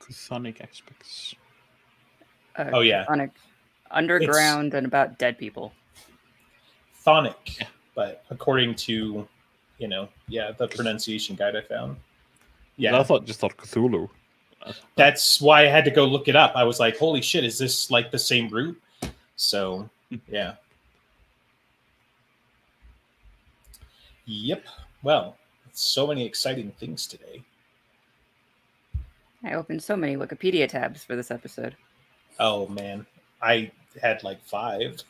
chthonic aspects. Oh yeah, chthonic, underground and about dead people. Chthonic, but according to, you know, the pronunciation guide I found. Yeah, I just thought Cthulhu. That's why I had to go look it up. I was like, holy shit, is this like the same root? So, yeah. Yep. Well, so many exciting things today. I opened so many Wikipedia tabs for this episode. Oh, man. I had like 5.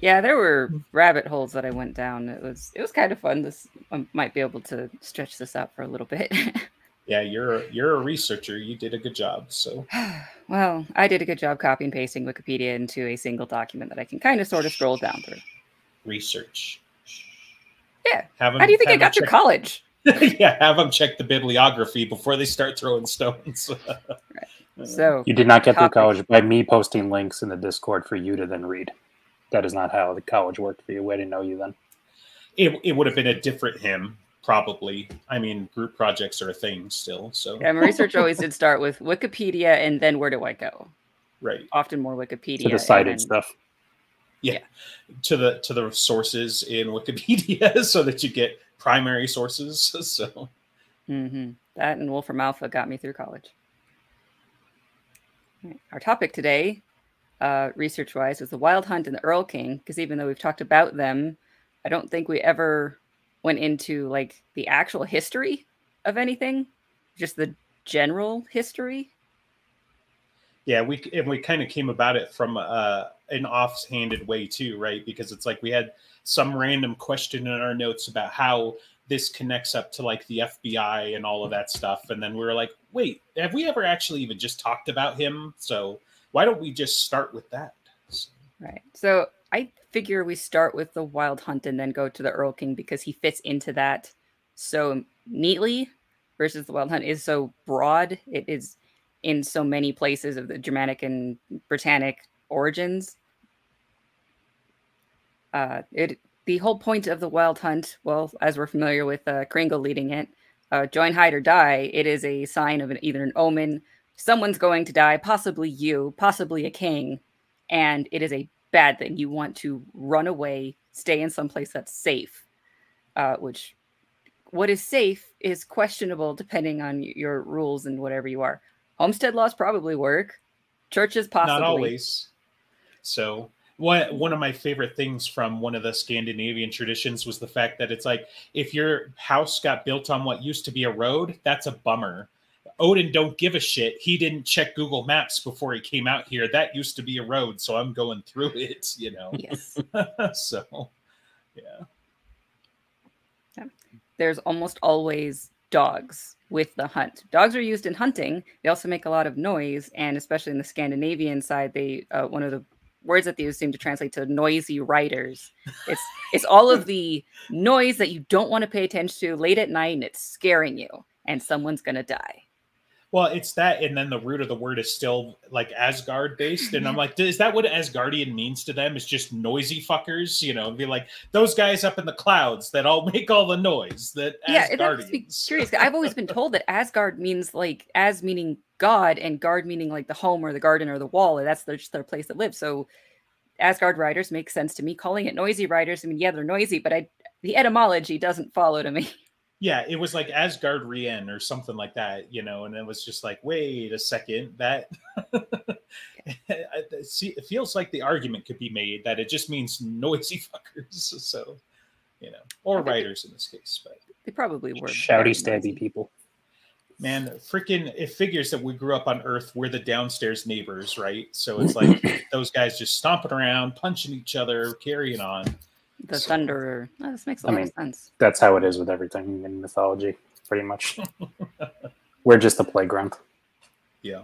Yeah, there were rabbit holes that I went down. It was kind of fun. This I might be able to stretch this out for a little bit. Yeah, you're a researcher. You did a good job. So, well, I did a good job copy and pasting Wikipedia into a single document that I can kind of sort of scroll down through. Research. Yeah. How do you think I got through college? Yeah, have them check the bibliography before they start throwing stones. Right. So you did not get through college by me posting links in the Discord for you to then read. That is not how the college worked for you. I didn't know you then. It would have been a different hymn. Probably. I mean, group projects are a thing still. So yeah, my research always did start with Wikipedia and then where do I go? Right. Often more Wikipedia. To the cited stuff. Yeah. To the sources in Wikipedia so that you get primary sources. So that and Wolfram Alpha got me through college. Our topic today, research-wise, was the Wild Hunt and the Erl King, because even though we've talked about them, I don't think we ever went into like the actual history of anything, just the general history. Yeah, we kind of came about it from an offhanded way too, right? Because it's like we had some random question in our notes about how this connects up to like the FBI and all of that stuff, and then we were like, wait, have we ever actually even just talked about him? So why don't we just start with that? Right. So I figure we start with the Wild Hunt and then go to the Erl King because he fits into that so neatly, versus the Wild Hunt is so broad. It is in so many places of the Germanic and Britannic origins. The whole point of the Wild Hunt, well, as we're familiar with Kringle leading it, join, hide, or die, it is a sign of either an omen, someone's going to die, possibly you, possibly a king, and it is a bad thing. You want to run away, stay in some place that's safe, which what is safe is questionable depending on your rules and whatever you are. Homestead laws probably work. Churches possibly. Not always. So one of my favorite things from one of the Scandinavian traditions was the fact that it's like, if your house got built on what used to be a road, that's a bummer. Odin don't give a shit. He didn't check Google Maps before he came out here. That used to be a road, so I'm going through it, you know. Yes. So, yeah. There's almost always dogs with the hunt. Dogs are used in hunting. They also make a lot of noise, and especially in the Scandinavian side, they one of the words that they use seem to translate to noisy riders. It's all of the noise that you don't want to pay attention to late at night, and it's scaring you, and someone's going to die. Well, it's that, and then the root of the word is still like Asgard-based, and I'm like, is that what Asgardian means to them? It's just noisy fuckers, you know? Be like those guys up in the clouds that all make all the noise. That yeah, Asgardians. It's curious. I've always been told that Asgard means like as meaning God, and guard meaning like the home or the garden or the wall, and that's just their place to live. So Asgard riders make sense to me. Calling it noisy riders, I mean, yeah, they're noisy, but the etymology doesn't follow to me. Yeah, it was like Asgardrian or something like that, you know, and it was just like, wait a second, that it feels like the argument could be made that it just means noisy fuckers, so, you know, or writers in this case, but they probably were shouty, stabby people. Man, freaking, it figures that we grew up on Earth, we're the downstairs neighbors, right? So it's like those guys just stomping around, punching each other, carrying on. The Thunderer. Oh, this makes a lot of sense. That's how it is with everything in mythology, pretty much. We're just a playground. Yeah.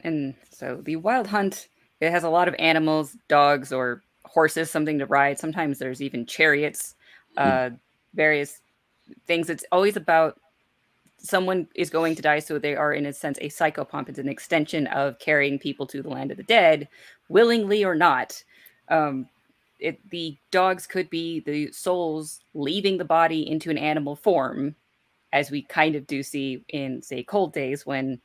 And so the Wild Hunt, it has a lot of animals, dogs or horses, something to ride. Sometimes there's even chariots, various things. It's always about someone is going to die, so they are, in a sense, a psychopomp. It's an extension of carrying people to the land of the dead, willingly or not. The dogs could be the souls leaving the body into an animal form as we kind of do see in, say, Cold Days, when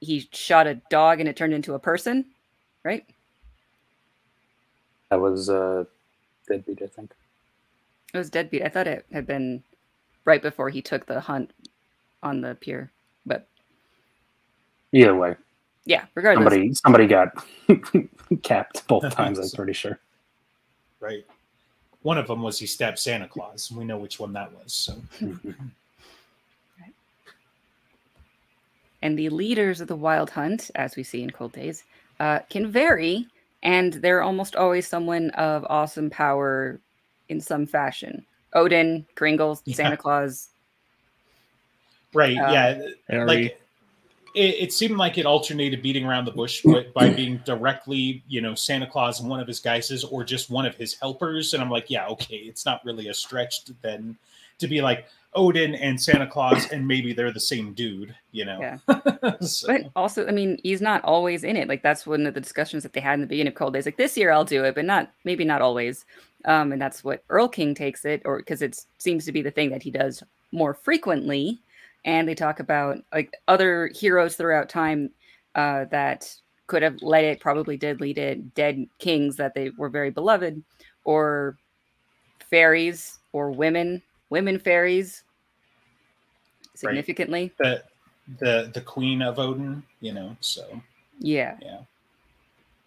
he shot a dog and it turned into a person, right? That was Deadbeat, I think. It was Deadbeat. I thought it had been right before he took the hunt on the pier, but either way. Yeah, regardless. Somebody got capped both times, I'm pretty sure. Right. One of them was he stabbed Santa Claus, and we know which one that was. So. Right. And the leaders of the Wild Hunt, as we see in Cold Days, can vary, and they're almost always someone of awesome power in some fashion. Odin, Kringle, Santa Claus. Right, yeah. Like, it seemed like it alternated beating around the bush by being directly, you know, Santa Claus in one of his guises or just one of his helpers. And I'm like, yeah, okay, it's not really a stretch then to be like Odin and Santa Claus and maybe they're the same dude, you know. Yeah. So. But also, I mean, he's not always in it. Like, that's one of the discussions that they had in the beginning of Cold Days. Like, this year I'll do it, but maybe not always. And that's what Erl King takes it, or because it seems to be the thing that he does more frequently. And they talk about, like, other heroes throughout time that could have led it, probably did lead it, dead kings that they were very beloved, or fairies, or women fairies, significantly. Right. The queen of Odin, you know, so. Yeah. Yeah.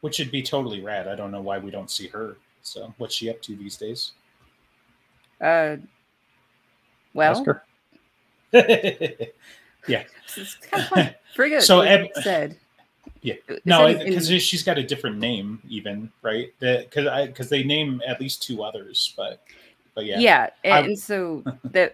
Which would be totally rad. I don't know why we don't see her. So what's she up to these days? Well. Ask her. Yeah. It's kind of funny. Frigga so said. Yeah. No, because she's got a different name, even, right? Because they name at least two others, but yeah. Yeah, and so that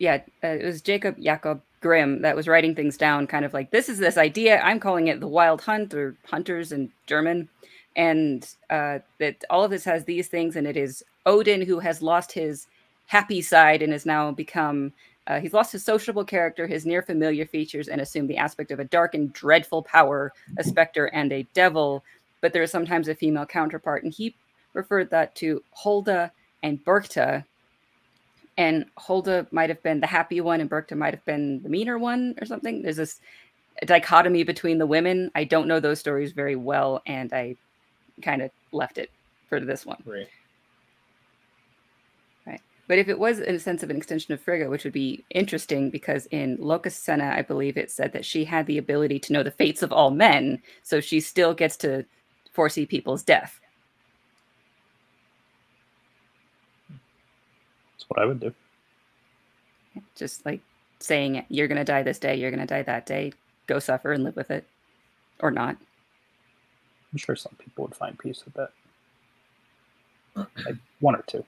it was Jacob Grimm that was writing things down, kind of like this idea. I'm calling it the Wild Hunt or Hunters in German, and that all of this has these things, and it is Odin who has lost his happy side and has now become. He's lost his sociable character, his near familiar features, and assumed the aspect of a dark and dreadful power, a specter and a devil. But there is sometimes a female counterpart, and he referred that to Hulda and Berkta. And Hulda might have been the happy one, and Berkta might have been the meaner one or something. There's this dichotomy between the women. I don't know those stories very well, and I kind of left it for this one. Right. But if it was in a sense of an extension of Frigga, which would be interesting, because in Lokasenna, I believe it said that she had the ability to know the fates of all men, so she still gets to foresee people's death. That's what I would do. Just like saying, you're going to die this day, you're going to die that day, go suffer and live with it, or not. I'm sure some people would find peace with that. Like one or two.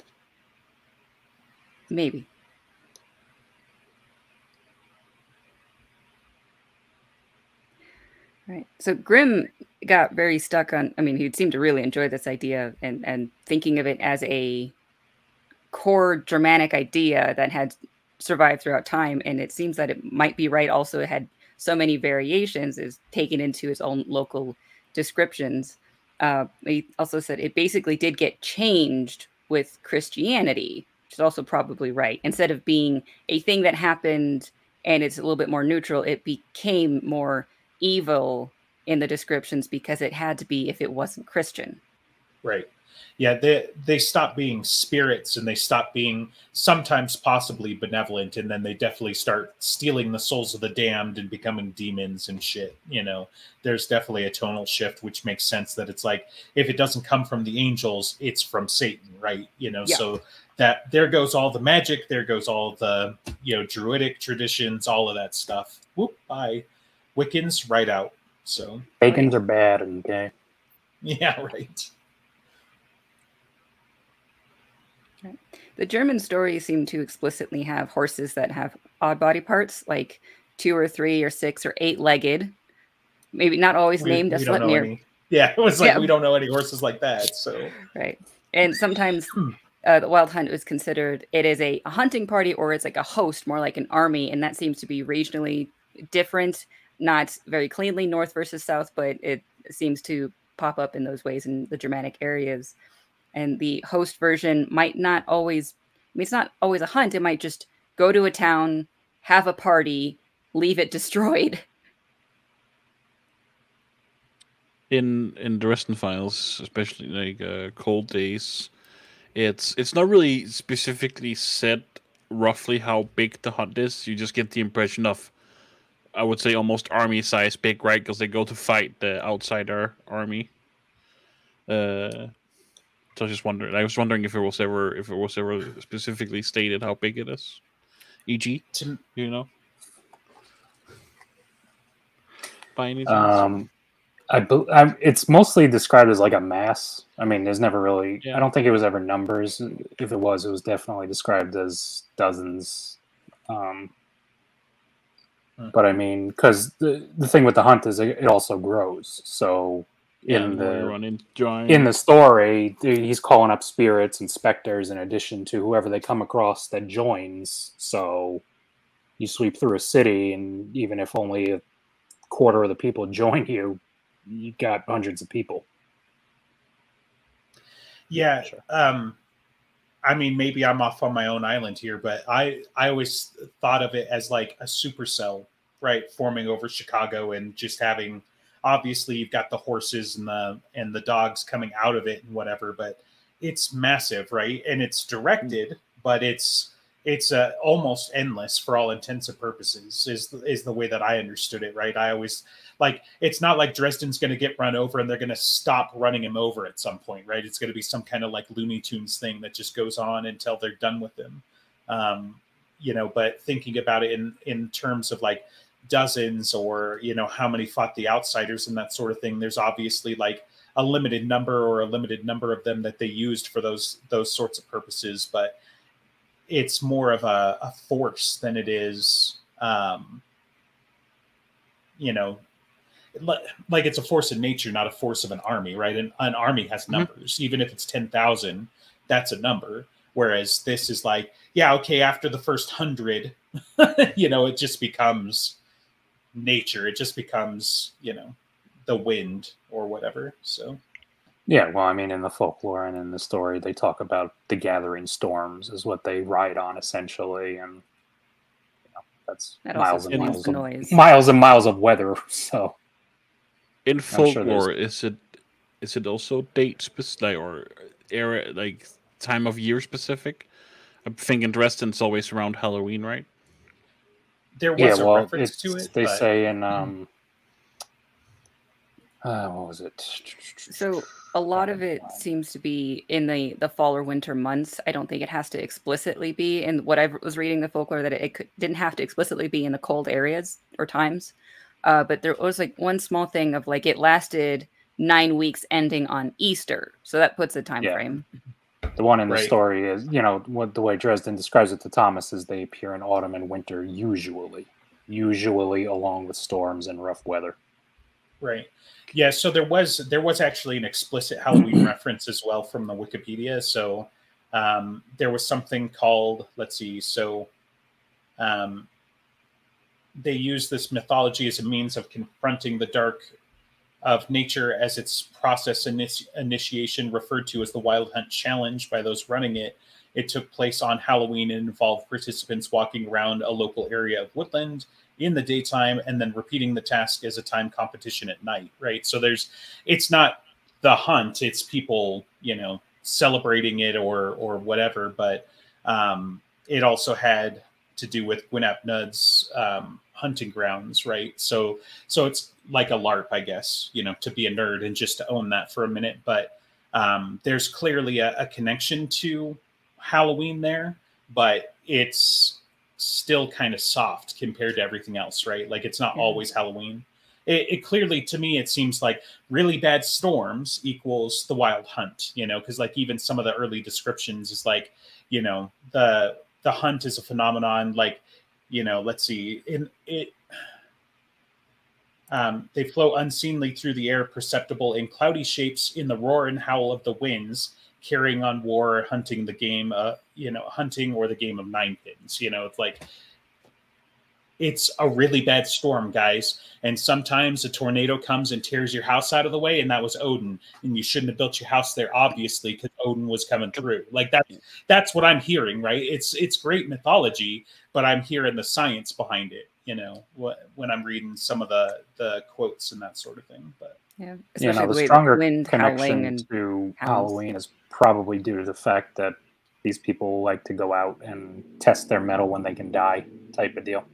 Maybe. Right. So Grimm got very stuck on, I mean, he seemed to really enjoy this idea and thinking of it as a core Germanic idea that had survived throughout time. And it seems that it might be right. Also, it had so many variations, is taken into its own local descriptions. He also said it basically did get changed with Christianity, which is also probably right. Instead of being a thing that happened and it's a little bit more neutral, it became more evil in the descriptions because it had to be if it wasn't Christian. Right. Yeah, they stop being spirits and they stop being sometimes possibly benevolent, and then they definitely start stealing the souls of the damned and becoming demons and shit. You know, there's definitely a tonal shift, which makes sense that it's like, if it doesn't come from the angels, it's from Satan, right? You know, yeah. So that there goes all the magic, there goes all the, you know, druidic traditions, all of that stuff. Whoop, bye. Wiccans, right out. So Wiccans are bad, okay? Yeah, right. The German stories seem to explicitly have horses that have odd body parts, like 2 or 3 or 6 or 8-legged. Maybe not always named. We don't know any. Yeah, it was like, yeah. We don't know any horses like that. So right, and sometimes the Wild Hunt was considered, it is a hunting party, or it's like a host, more like an army, and that seems to be regionally different, not very cleanly north versus south, but it seems to pop up in those ways in the Germanic areas. And the host version might not always, I mean, it's not always a hunt. It might just go to a town, have a party, leave it destroyed. In Dresden Files, especially like Cold Days, it's not really specifically said roughly how big the hunt is. You just get the impression of, I would say, almost army size big, right? Because they go to fight the outsider army. So I just wondered. I was wondering if it was ever specifically stated how big it is. E.g., you know, by any chance? It's mostly described as like a mass. I mean, there's never really. Yeah. I don't think it was ever numbers. If it was definitely described as dozens. But I mean, because the thing with the hunt is it also grows. So in the story, he's calling up spirits and specters in addition to whoever they come across that joins. So you sweep through a city, and even if only a quarter of the people join you, you got hundreds of people. Yeah, sure. I mean, maybe I'm off on my own island here, but I always thought of it as like a supercell, right, forming over Chicago and just having, obviously you've got the horses and the dogs coming out of it and whatever, but it's massive, right? And it's directed, but it's almost endless for all intents and purposes is the way that I understood it, right? I always, like, it's not like Dresden's going to get run over and they're going to stop running him over at some point, right? It's going to be some kind of like Looney Tunes thing that just goes on until they're done with him. You know, but thinking about it in terms of like dozens or, you know, how many fought the outsiders and that sort of thing, there's obviously like a limited number or a limited number of them that they used for those sorts of purposes, but it's more of a force than it is, you know, like it's a force in nature, not a force of an army, right? And an army has numbers. Mm-hmm. Even if it's 10,000, that's a number. Whereas this is like, yeah, okay, after the first 100, you know, it just becomes nature. It just becomes, you know, the wind or whatever, so... Yeah, well, I mean, in the folklore and in the story, they talk about the gathering storms is what they ride on, essentially, and you know, that's miles and miles of weather. So, in folklore, is it also date specific or era, like time of year specific? I'm thinking Dresden's always around Halloween, right? There was a reference to it. They say in what was it? So a lot of it seems to be in the fall or winter months. I don't think it has to explicitly be. And what I was reading the folklore that it didn't have to explicitly be in the cold areas or times. But there was like one small thing of like it lasted 9 weeks ending on Easter. So that puts a time frame. The one in the story is, you know, what the way Dresden describes it to Thomas is they appear in autumn and winter usually along with storms and rough weather. Right. Yeah, so there was actually an explicit Halloween reference as well from the Wikipedia. So there was something called, let's see, so they use this mythology as a means of confronting the dark of nature as its process initiation, referred to as the Wild Hunt Challenge by those running it. It took place on Halloween and involved participants walking around a local area of woodland in the daytime and then repeating the task as a time competition at night, right? So it's not the hunt, it's people, you know, celebrating it or whatever, but it also had to do with Gwyn ap Nudd's hunting grounds, right? So it's like a LARP, I guess, you know, to be a nerd and just to own that for a minute, but there's clearly a connection to Halloween there, but it's still kind of soft compared to everything else, right? Like it's not always Halloween. It clearly, to me, it seems like really bad storms equals the Wild Hunt, you know, because like even some of the early descriptions is like, you know, the hunt is a phenomenon, like, you know, let's see, in it they flow unseemly through the air, perceptible in cloudy shapes in the roar and howl of the winds, carrying on war, hunting the game, you know, hunting or the game of nine pins, you know, it's like It's a really bad storm, guys. And sometimes a tornado comes and tears your house out of the way, and that was Odin. And you shouldn't have built your house there, obviously, because Odin was coming through. Like that's what I'm hearing, right? It's great mythology, but I'm hearing the science behind it, you know, when I'm reading some of the quotes and that sort of thing. But yeah, especially the stronger connection to Halloween is probably due to the fact that these people like to go out and test their metal when they can die type of deal.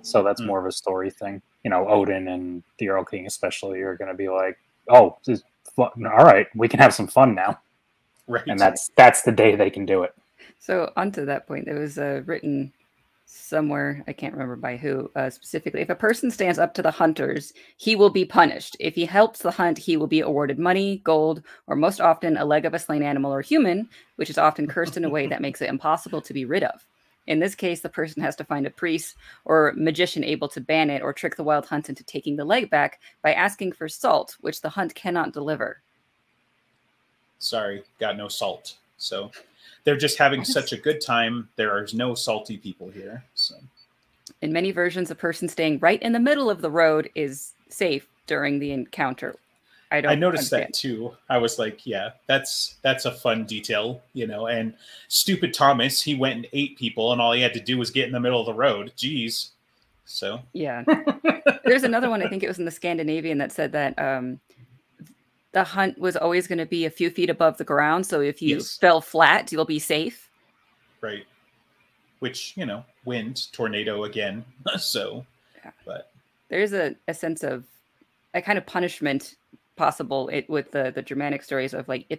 So that's more of a story thing. You know, Odin and the Erl King especially are going to be like, oh, this is fun. All right, we can have some fun now. Right. And that's the day they can do it. So onto that point, there was written somewhere, I can't remember by who, specifically, if a person stands up to the hunters, he will be punished. If he helps the hunt, he will be awarded money, gold, or most often a leg of a slain animal or human, which is often cursed in a way that makes it impossible to be rid of. In this case, the person has to find a priest or magician able to ban it or trick the wild hunt into taking the leg back by asking for salt, which the hunt cannot deliver. Sorry, got no salt. So they're just having such a good time. There is no salty people here. So, in many versions, a person staying right in the middle of the road is safe during the encounter. I noticed that too. I was like, yeah, that's a fun detail, you know. And stupid Thomas, he went and ate people, and all he had to do was get in the middle of the road. Jeez. So yeah, there's another one. I think it was in the Scandinavian that said that. The hunt was always going to be a few feet above the ground, so if you fell flat, you'll be safe. Right. Which, you know, wind, tornado again. So, yeah. But there's a sense of a kind of punishment possible with the Germanic stories of like if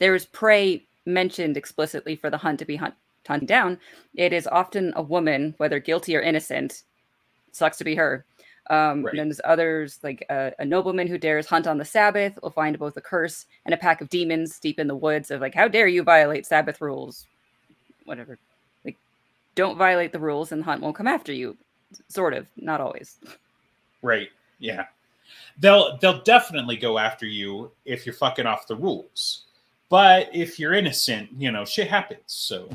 there is prey mentioned explicitly for the hunt to be hunted down, it is often a woman, whether guilty or innocent. Sucks to be her. Right. And then there's others, like a nobleman who dares hunt on the Sabbath will find both a curse and a pack of demons deep in the woods of like, how dare you violate Sabbath rules? Whatever. Like, don't violate the rules and the hunt won't come after you. Sort of. Not always. Right. Yeah. They'll definitely go after you if you're fucking off the rules. But if you're innocent, you know, shit happens. So...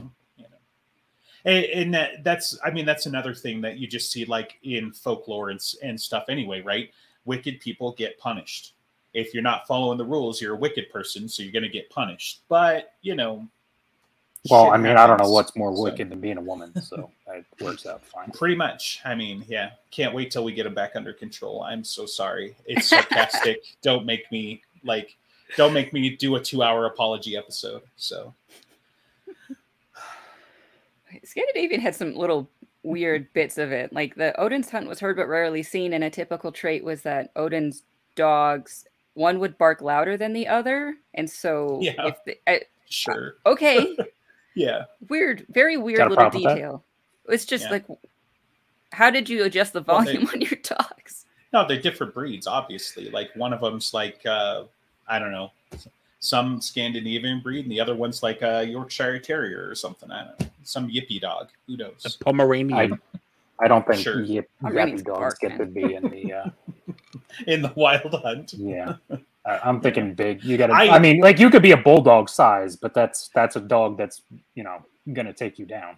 And that's, I mean, that's another thing that you just see like in folklore and stuff anyway, right? Wicked people get punished. If you're not following the rules, you're a wicked person, so you're going to get punished. But, you know. Well, I mean, happens. I don't know what's more wicked than being a woman, so it works out fine. Pretty much. I mean, yeah. Can't wait till we get them back under control. I'm so sorry. It's sarcastic. Don't make me, like, don't make me do a 2-hour apology episode, so. Scandinavian had some little weird bits of it. Like the Odin's hunt was heard but rarely seen, and a typical trait was that Odin's dogs, one would bark louder than the other. And so, yeah, if they, sure. Okay. Yeah. Weird, very weird little detail. It's just like, how did you adjust the volume on your dogs? No, they're different breeds, obviously. Like one of them's like, I don't know, some Scandinavian breed, and the other one's like a Yorkshire Terrier or something. I don't know. Some yippy dog. Who knows? The Pomeranian. I don't think yippy dogs get to be in the in the wild hunt. Yeah, I'm thinking big. You got to. I mean, like you could be a bulldog size, but that's a dog that's, you know, going to take you down.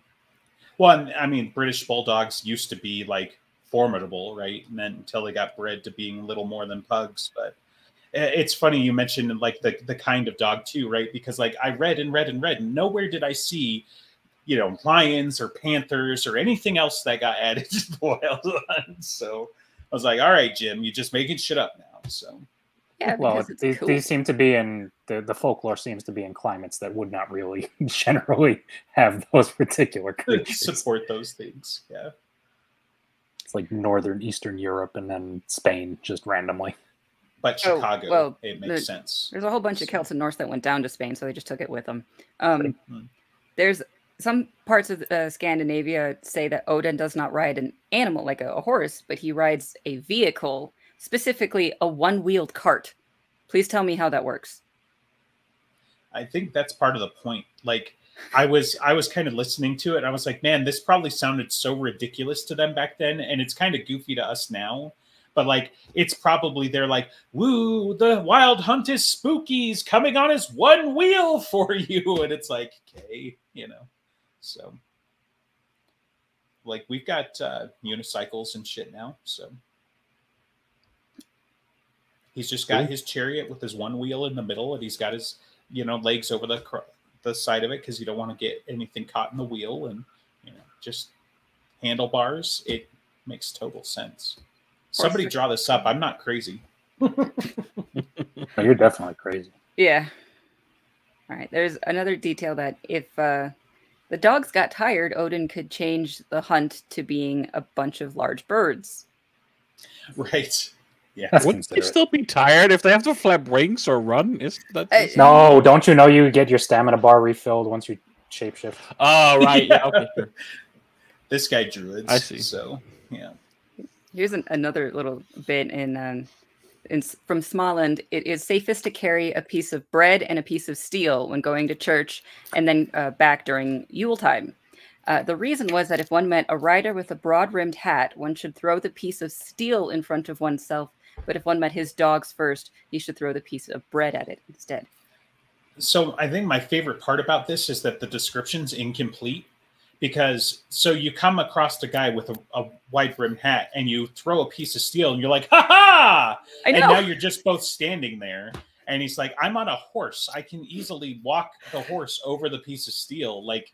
Well, I mean, British bulldogs used to be like formidable, right? And then until they got bred to being little more than pugs, but. It's funny you mentioned like the kind of dog too, right? Because like I read and read and read, and nowhere did I see, you know, lions or panthers or anything else that got added to the wild hunt. So I was like, all right, Jim, you're just making shit up now. So yeah, well, these seem to be in the folklore seems to be in climates that would not really generally have those particular creatures. Support those things. Yeah, it's like northern Eastern Europe and then Spain just randomly. But Chicago, well, it makes sense. There's a whole bunch of Celts and Norse that went down to Spain, so they just took it with them. There's some parts of Scandinavia say that Odin does not ride an animal like a horse, but he rides a vehicle, specifically a one-wheeled cart. Please tell me how that works. I think that's part of the point. Like, I was kind of listening to it, and I was like, man, this probably sounded so ridiculous to them back then, and it's kind of goofy to us now. But like, it's probably they're like, woo, the wild hunt is spooky. He's coming on his one wheel for you. And it's like, okay, you know, so. like we've got unicycles and shit now. So he's just got his chariot with his one wheel in the middle, and he's got his, you know, legs over the side of it because you don't want to get anything caught in the wheel, and you know, just handlebars. It makes total sense. Somebody draw this up. I'm not crazy. You're definitely crazy. Yeah. All right. There's another detail that if the dogs got tired, Odin could change the hunt to being a bunch of large birds. Right. Yeah. Wouldn't they still be tired if they have to flap wings or run? No, don't you know you get your stamina bar refilled once you shapeshift? Oh, right. Yeah. Okay. This guy druids. I see. So, yeah. Here's another little bit from Småland. It is safest to carry a piece of bread and a piece of steel when going to church and then back during Yule time. The reason was that if one met a rider with a broad-rimmed hat, one should throw the piece of steel in front of oneself. But if one met his dogs first, he should throw the piece of bread at it instead. So I think my favorite part about this is that the description's incomplete. Because so you come across the guy with a wide brimmed hat and you throw a piece of steel and you're like, ha ha! And now you're just both standing there. And he's like, I'm on a horse. I can easily walk the horse over the piece of steel. Like,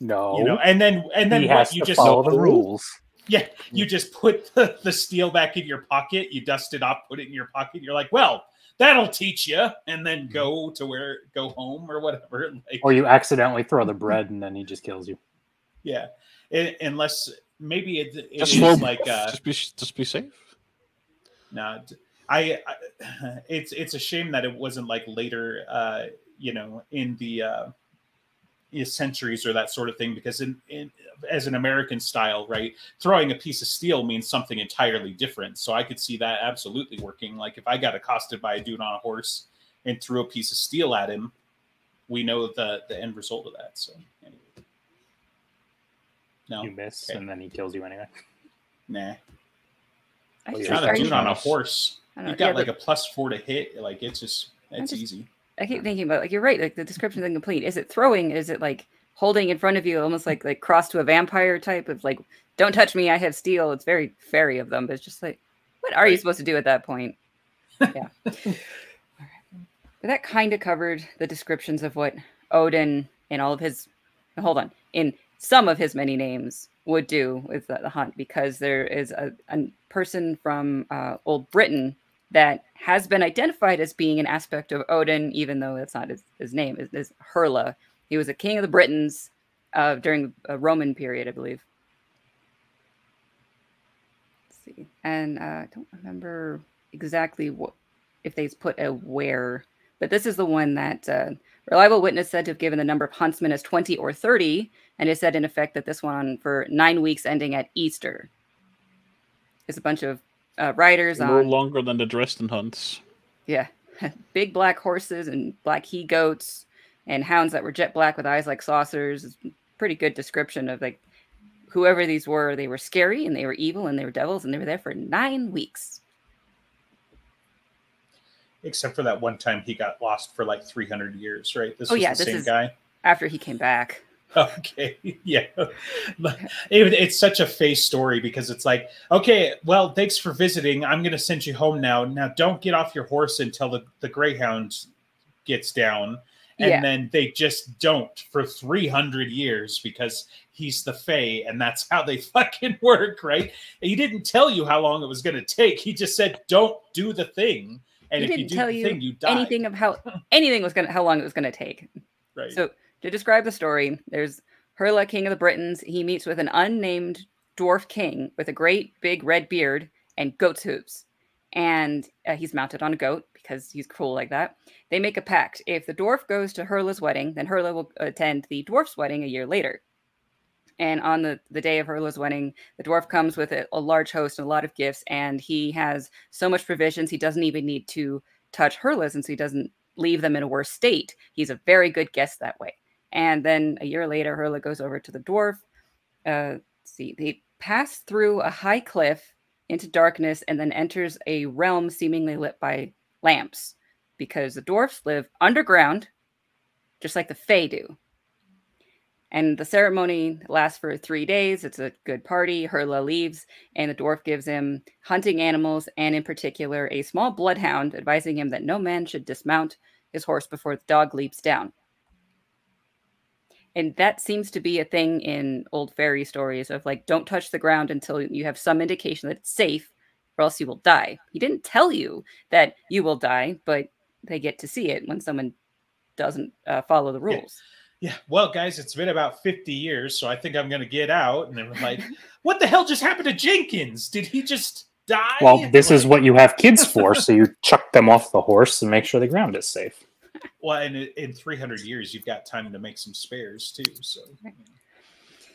no, you know, and then what? You just follow the rules. Yeah. You just put the steel back in your pocket. You dust it off, put it in your pocket. You're like, well, that'll teach you, and then go home or whatever. Like, or you accidentally throw the bread, and then he just kills you. Yeah, unless maybe it just is slow, like just be safe. No, it's a shame that it wasn't like later, you know, in the centuries or that sort of thing, because as an American style, right, throwing a piece of steel means something entirely different. So I could see that absolutely working. Like if I got accosted by a dude on a horse and threw a piece of steel at him, we know the end result of that. So anyway. No, you miss, okay. And then he kills you anyway. Nah, you're not a dude on a horse. You got like a +4 to hit. Like it's just easy. I keep thinking about, like, you're right, like the description is incomplete. Is it throwing? Is it like holding in front of you, almost like cross to a vampire type of like, don't touch me, I have steel? It's very fairy of them, but it's just like, what are you supposed to do at that point? Yeah. All right. But that kind of covered the descriptions of what Odin and all of his, hold on, in some of his many names would do with the hunt, because there is a person from Old Britain that has been identified as being an aspect of Odin, even though that's not his name, is Herla. He was a king of the Britons during the Roman period, I believe. Let's see. And I don't remember exactly if they put a where, but this is the one that reliable witness said to have given the number of huntsmen as 20 or 30, and it said in effect that this one for 9 weeks ending at Easter is a bunch of riders on. No longer than the Dresden hunts. Yeah. Big black horses and black he-goats and hounds that were jet black with eyes like saucers. Pretty good description of like whoever these were. They were scary and they were evil and they were devils and they were there for 9 weeks. Except for that one time he got lost for like 300 years, right? This was the same guy? After he came back. Okay, yeah. It's such a face story because it's like, okay, well, thanks for visiting. I'm going to send you home now. Now, don't get off your horse until the greyhound gets down. And then they just don't for 300 years because he's the Fae and that's how they fucking work, right? He didn't tell you how long it was going to take. He just said, don't do the thing. And if you do the thing, you die. Anything of how long it was going to take. Right. So to describe the story, there's Herla, king of the Britons. He meets with an unnamed dwarf king with a great big red beard and goat's hooves. And he's mounted on a goat because he's cool like that. They make a pact. If the dwarf goes to Herla's wedding, then Herla will attend the dwarf's wedding a year later. And on the day of Herla's wedding, the dwarf comes with a large host and a lot of gifts. And he has so much provisions, he doesn't even need to touch Herla since he doesn't leave them in a worse state. He's a very good guest that way. And then a year later, Herla goes over to the dwarf. They pass through a high cliff into darkness and then enters a realm seemingly lit by lamps, because the dwarfs live underground, just like the Fae do. And the ceremony lasts for 3 days. It's a good party. Herla leaves, and the dwarf gives him hunting animals, and in particular, a small bloodhound, advising him that no man should dismount his horse before the dog leaps down. And that seems to be a thing in old fairy stories of, like, don't touch the ground until you have some indication that it's safe, or else you will die. He didn't tell you that you will die, but they get to see it when someone doesn't follow the rules. Yeah. Yeah, well, guys, it's been about 50 years, so I think I'm going to get out. And they were like, what the hell just happened to Jenkins? Did he just die? Well, this is what you have kids for, so you chuck them off the horse and make sure the ground is safe. Well, and in 300 years, you've got time to make some spares, too. So, you know.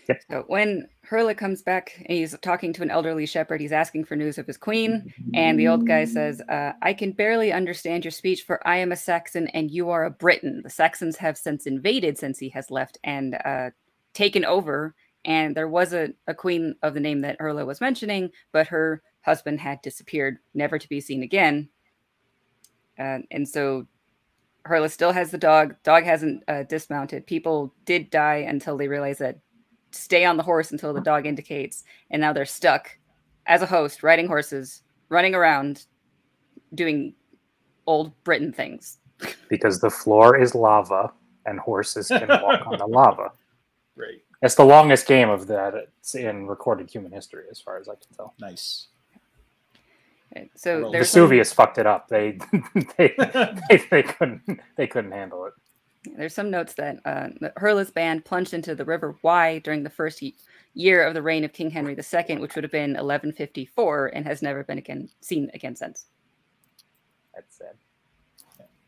Yep. So when Herla comes back, and he's talking to an elderly shepherd. He's asking for news of his queen, and the old guy says, I can barely understand your speech, for I am a Saxon and you are a Briton. The Saxons have since invaded since he has left and taken over, and there was a queen of the name that Herla was mentioning, but her husband had disappeared, never to be seen again. And so Herla still has the dog. Dog hasn't dismounted. People did die until they realized that stay on the horse until the dog indicates, and now they're stuck as a host riding horses, running around, doing old Britain things. Because the floor is lava and horses can walk on the lava. Right. It's the longest game of that it's in recorded human history, as far as I can tell. Nice. Right, so Vesuvius fucked it up. They couldn't handle it. There's some notes that Herla's band plunged into the River Wye during the first year of the reign of King Henry II, which would have been 1154, and has never been seen again since. That's sad.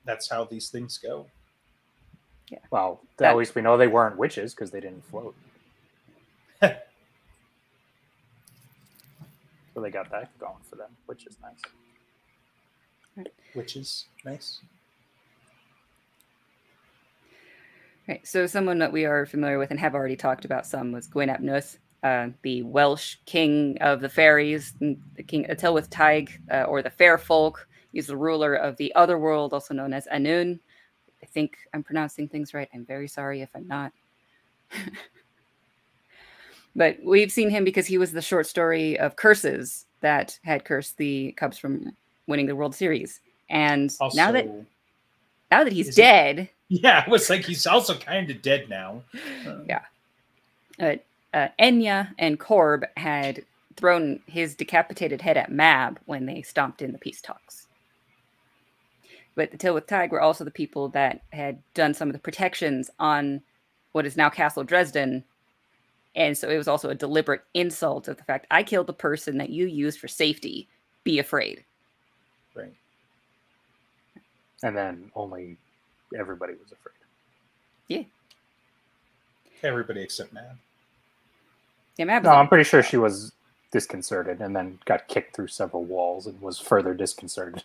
That's how these things go. Yeah. Well, at least we know they weren't witches because they didn't float. So they got that going for them, which is nice. Right. Which is nice. Right, so someone that we are familiar with and have already talked about some was Gwyn ap Nudd, the Welsh king of the fairies, the king of Tylwyth Teg, or the fair folk. He's the ruler of the other world, also known as Annwn. I think I'm pronouncing things right. I'm very sorry if I'm not. But we've seen him because he was the short story of curses that had cursed the Cubs from winning the World Series. And also, now that he's dead... Yeah, it was like he's also kind of dead now. Yeah. Enya and Corb had thrown his decapitated head at Mab when they stomped in the peace talks. But the Tylwyth Teg were also the people that had done some of the protections on what is now Castle Dresden. And so it was also a deliberate insult of the fact, I killed the person that you used for safety. Be afraid. Right. And then only... everybody was afraid. Yeah. Everybody except Mab. Yeah, Mab. No, I'm pretty sure she was disconcerted and then got kicked through several walls and was further disconcerted.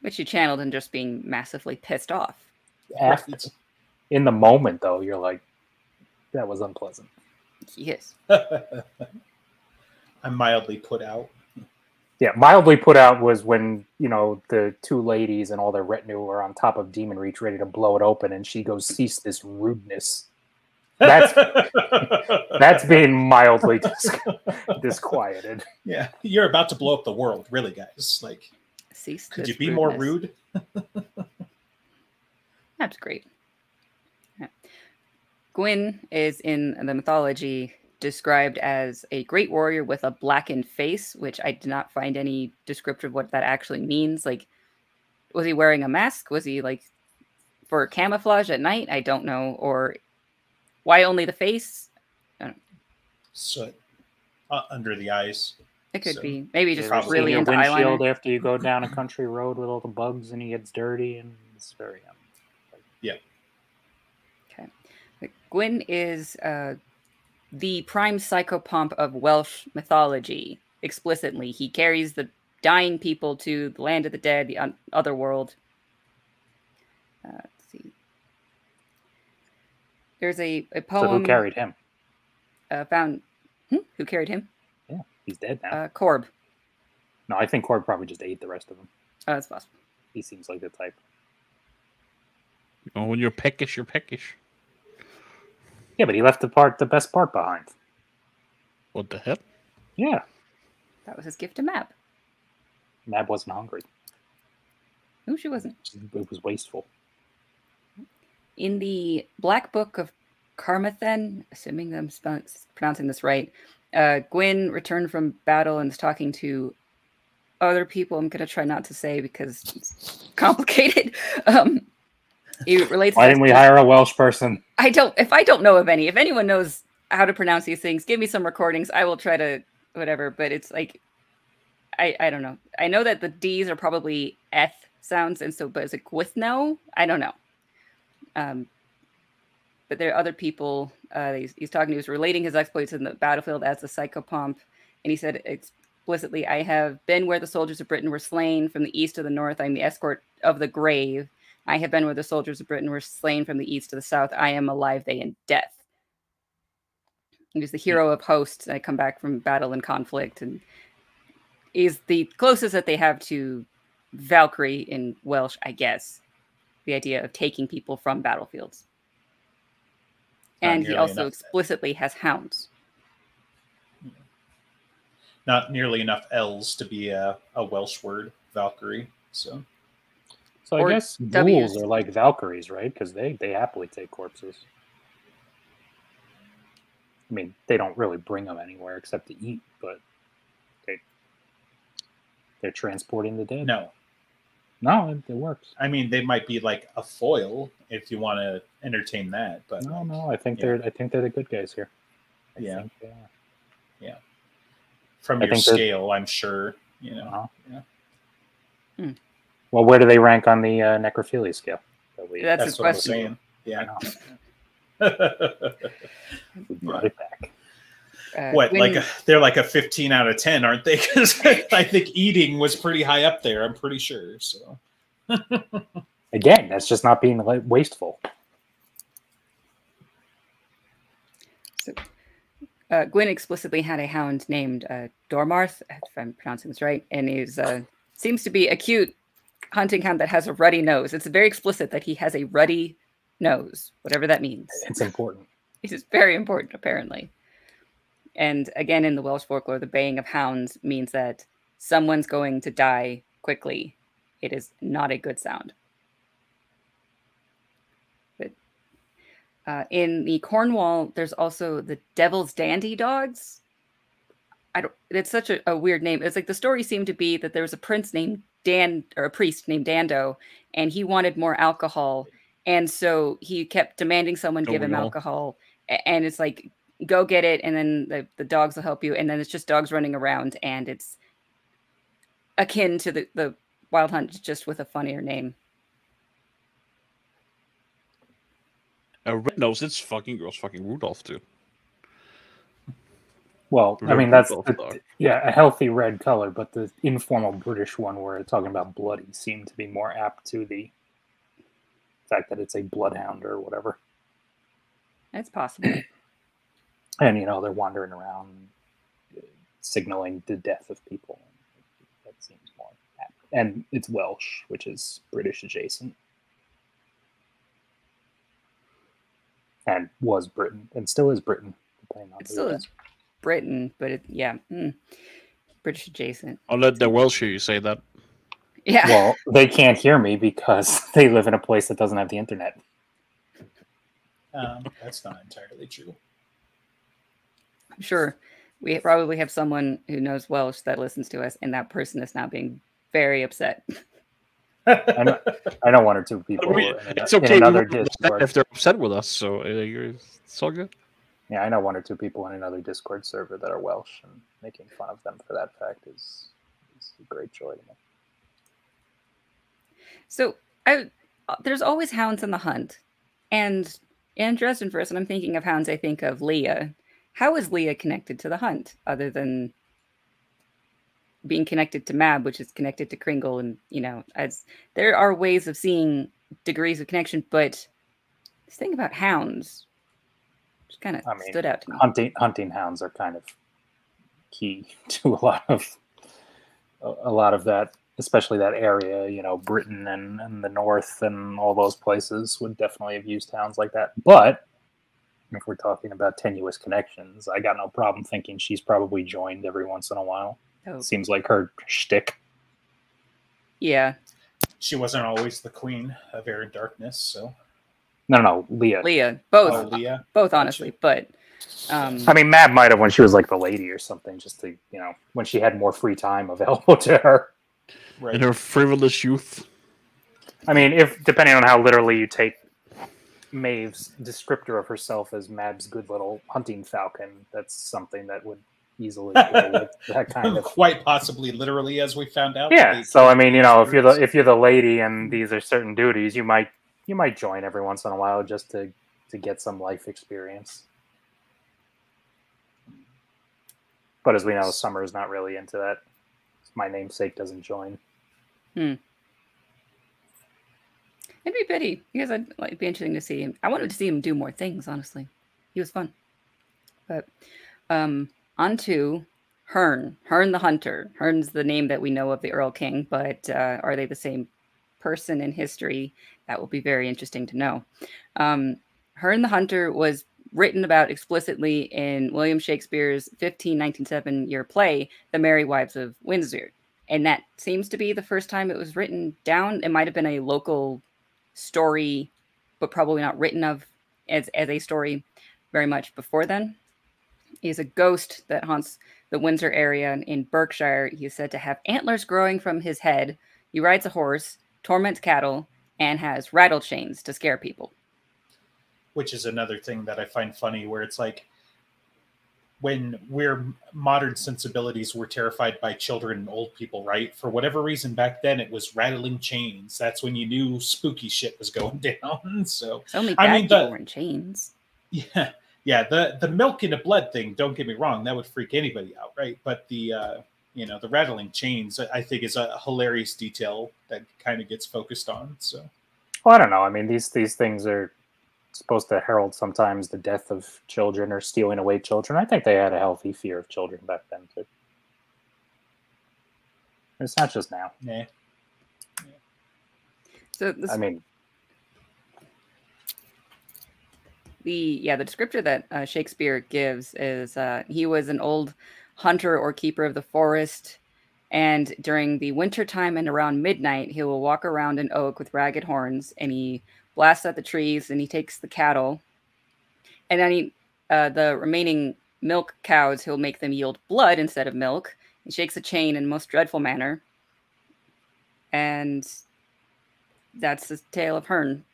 Which you channeled in just being massively pissed off. After, in the moment, though, you're like, that was unpleasant. Yes. I'm mildly put out. Yeah, mildly put out was when, you know, the two ladies and all their retinue are on top of Demon Reach ready to blow it open, and she goes, cease this rudeness. That's that's being mildly disquieted. Yeah, you're about to blow up the world, really, guys. Like, cease could you be rudeness. More rude? That's great. Yeah. Gwyn is in the mythology described as a great warrior with a blackened face, which I did not find any description of what that actually means. Like, was he wearing a mask? Was he, like, for camouflage at night? I don't know. Or why only the face? I don't know. So, under the eyes. It could be. Maybe just really into eyeliner. After you go down a country road with all the bugs and he gets dirty, and it's very... yeah. Okay. Like, Gwyn is... the prime psychopomp of Welsh mythology, explicitly. He carries the dying people to the land of the dead, the other world. Let's see. There's a poem... So who carried him? Who carried him? Yeah, he's dead now. Corb. No, I think Corb probably just ate the rest of them. Oh, that's possible. He seems like the type. Oh, when you're peckish, you're peckish. Yeah, but he left the best part behind. What the hell? Yeah. That was his gift to Mab. Mab wasn't hungry. No, she wasn't. It was wasteful. In the Black Book of Carmarthen, assuming I'm pronouncing this right, Gwyn returned from battle and is talking to other people. I'm going to try not to say because it's complicated. It relates. Why didn't we hire a Welsh person? I don't know of any. If anyone knows how to pronounce these things, give me some recordings. I will try to whatever. But it's like, I don't know. I know that the D's are probably eth sounds, and so but is it Gwithno? I don't know. But there are other people he's talking to, who's relating his exploits in the battlefield as a psychopomp. And he said explicitly, I have been where the soldiers of Britain were slain from the east to the north. I'm the escort of the grave. I have been where the soldiers of Britain were slain from the east to the south. I am alive, they in death. He was the hero of hosts. I come back from battle and conflict, and is the closest that they have to Valkyrie in Welsh, I guess. The idea of taking people from battlefields. And he also explicitly has hounds. Not nearly enough L's to be a Welsh word, Valkyrie. So I guess ghouls are like Valkyries, right? Because they happily take corpses. I mean, they don't really bring them anywhere except to eat, but they're transporting the dead. No, it works. I mean, they might be like a foil if you want to entertain that, but no, I think they're the good guys here. Yeah, yeah. From your scale, I'm sure you know. Yeah. Hmm. Well, where do they rank on the necrophilia scale? That's his question. Yeah. Brought it back. What, like they're like a 15 out of 10, aren't they? Because I think eating was pretty high up there, I'm pretty sure. So again, that's just not being wasteful. So, Gwyn explicitly had a hound named Dormarth, if I'm pronouncing this right, and is seems to be a cute hunting hound that has a ruddy nose. It's very explicit that he has a ruddy nose, whatever that means. It's important. It is very important, apparently. And again, in the Welsh folklore, the baying of hounds means that someone's going to die quickly. It is not a good sound. But in the Cornwall, there's also the Devil's Dandy Dogs. It's such a weird name. It's like the story seemed to be that there was a prince named Dan, or a priest named Dando, and he wanted more alcohol, and so he kept demanding someone give him alcohol, and it's like, go get it, and then the dogs will help you, and then it's just dogs running around, and it's akin to the Wild Hunt, just with a funnier name. A red nose, it's fucking gross. Fucking Rudolph, too. Well, I mean, that's a healthy red color, but the informal British one where it's talking about bloody seemed to be more apt to the fact that it's a bloodhound or whatever. It's possible. And, you know, they're wandering around signaling the death of people. That seems more apt. And it's Welsh, which is British adjacent. And was Britain. And still is Britain. It still is Britain, but it, yeah. Mm. British adjacent. I'll let the Welsh hear you say that. Yeah. Well, they can't hear me because they live in a place that doesn't have the internet. That's not entirely true. I'm sure we probably have someone who knows Welsh that listens to us, and that person is now being very upset. I know one or two people. It's okay. In another Discord. If they're upset with us, so it's all good. Yeah, I know one or two people in another Discord server that are Welsh, and making fun of them for that fact is a great joy to me. So there's always hounds in the hunt, and in Dresden First, and I'm thinking of hounds, I think of Leah. How is Leah connected to the hunt, other than being connected to Mab, which is connected to Kringle? And, you know, as there are ways of seeing degrees of connection, but this thing about hounds just kind of stood out to me. Hunting hounds are kind of key to a lot of that, especially that area, you know, Britain and the North and all those places would definitely have used hounds like that. But if we're talking about tenuous connections, I got no problem thinking she's probably joined every once in a while. Oh. Seems like her shtick. Yeah. She wasn't always the queen of air and darkness, so. No, Leah. Leah. Both. Oh, Leah. Both, honestly, but. I mean, Mab might have when she was like the lady or something, just to, you know, when she had more free time available to her. Right. In her frivolous youth. I mean, if depending on how literally you take Maeve's descriptor of herself as Mab's good little hunting falcon, that's something that would easily that kind of quite possibly literally, as we found out. Yeah. So I mean, you know, if you're the lady and these are certain duties, you might join every once in a while just to get some life experience. But as we know, Summer is not really into that. My namesake doesn't join. Hmm. It'd be pity because it'd be interesting to see him. I wanted to see him do more things, honestly. He was fun. But on to Herne. Herne the Hunter. Herne's the name that we know of the Erl King, but are they the same person in history? That will be very interesting to know. Herne the Hunter was written about explicitly in William Shakespeare's 1597 play, The Merry Wives of Windsor. And that seems to be the first time it was written down. It might have been a local story, but probably not written of as a story very much before then. He is a ghost that haunts the Windsor area in Berkshire. He is said to have antlers growing from his head. He rides a horse, torments cattle, and has rattle chains to scare people. Which is another thing that I find funny, where it's like, when we're modern sensibilities, we're terrified by children and old people, right? For whatever reason, back then, it was rattling chains. That's when you knew spooky shit was going down. So only bad people were in chains. Yeah, yeah. The milk in the blood thing. Don't get me wrong; that would freak anybody out, right? But the you know, the rattling chains, I think, is a hilarious detail that kind of gets focused on. So, well, I don't know. I mean, these things are supposed to herald sometimes the death of children or stealing away children. I think they had a healthy fear of children back then too. It's not just now. Yeah. So this, I mean, the descriptor that Shakespeare gives is he was an old hunter or keeper of the forest, and during the winter time and around midnight, he will walk around an oak with ragged horns, and he blasts at the trees, and he takes the cattle, and then he, the remaining milk cows, he'll make them yield blood instead of milk. He shakes a chain in most dreadful manner, and that's the tale of Herne.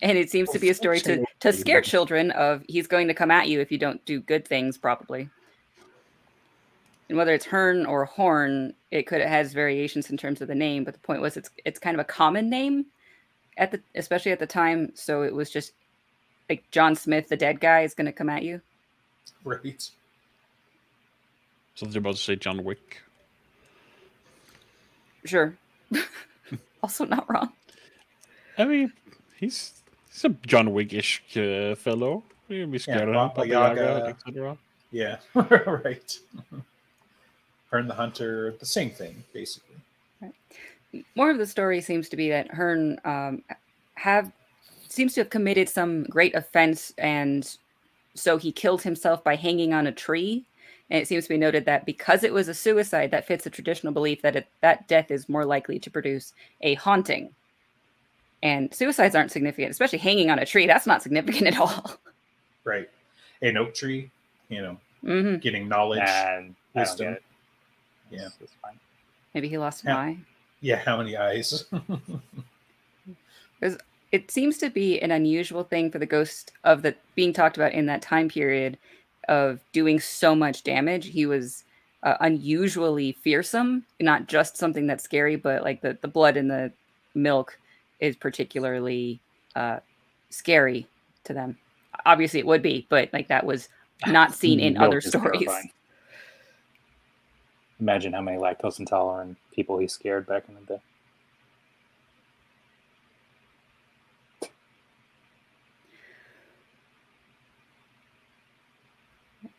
And it seems to be a story to scare children of he's going to come at you if you don't do good things properly. And whether it's Herne or Horn, it has variations in terms of the name, but the point was it's kind of a common name. Especially at the time, so it was just like John Smith, the dead guy, is going to come at you. Right. Something about to say John Wick. Sure. Also not wrong. I mean, he's a John Wick-ish fellow. He'll be scared of Baba Yaga, etc. Yeah, right. Herne the Hunter, the same thing, basically. Right. More of the story seems to be that Herne seems to have committed some great offense, and so he killed himself by hanging on a tree. And it seems to be noted that because it was a suicide, that fits the traditional belief that that death is more likely to produce a haunting. And suicides aren't significant, especially hanging on a tree. That's not significant at all. Right. An oak tree, you know, getting knowledge and wisdom. Yeah, that's fine. Maybe he lost an eye. Yeah, how many eyes? It seems to be an unusual thing for the ghost of the being talked about in that time period of doing so much damage. He was unusually fearsome, not just something that's scary, but like the blood and the milk is particularly scary to them. Obviously it would be, but like that was not seen in other stories. Terrifying. Imagine how many lactose intolerant people he scared back in the day.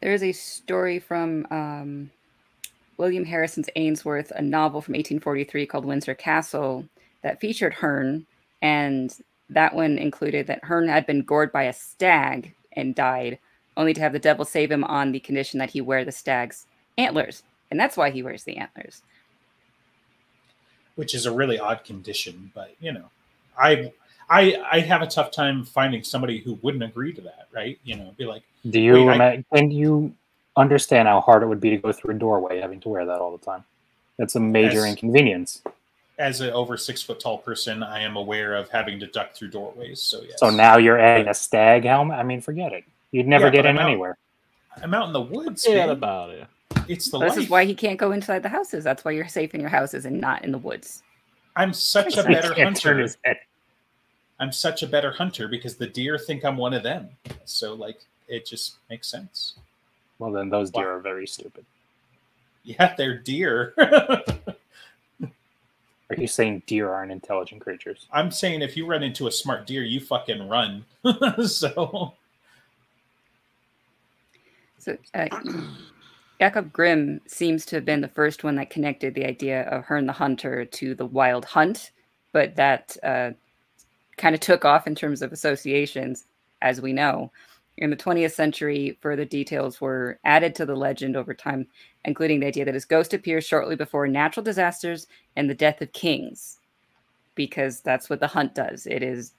There's a story from William Harrison's Ainsworth, a novel from 1843 called Windsor Castle, that featured Herne, and that one included that Herne had been gored by a stag, and died, only to have the devil save him on the condition that he wear the stag's antlers. And that's why he wears the antlers. Which is a really odd condition, but, you know, I have a tough time finding somebody who wouldn't agree to that, right? You know, be like... Do you, can you understand how hard it would be to go through a doorway having to wear that all the time? That's a major inconvenience. As an over 6 foot tall person, I am aware of having to duck through doorways, so yes. So now you're adding a stag helmet? I mean, forget it. You'd never get in anywhere. I'm out in the woods. Forget about it. It's the life. This is why he can't go inside the houses. That's why you're safe in your houses and not in the woods. I'm such a better hunter. I'm such a better hunter because the deer think I'm one of them. So, like, it just makes sense. Well, then those deer are very stupid. Yeah, they're deer. Are you saying deer aren't intelligent creatures? I'm saying if you run into a smart deer, you fucking run. So Jacob Grimm seems to have been the first one that connected the idea of Herne the Hunter to the Wild Hunt, but that kind of took off in terms of associations, as we know. In the 20th century, further details were added to the legend over time, including the idea that his ghost appears shortly before natural disasters and the death of kings, because that's what the hunt does. It is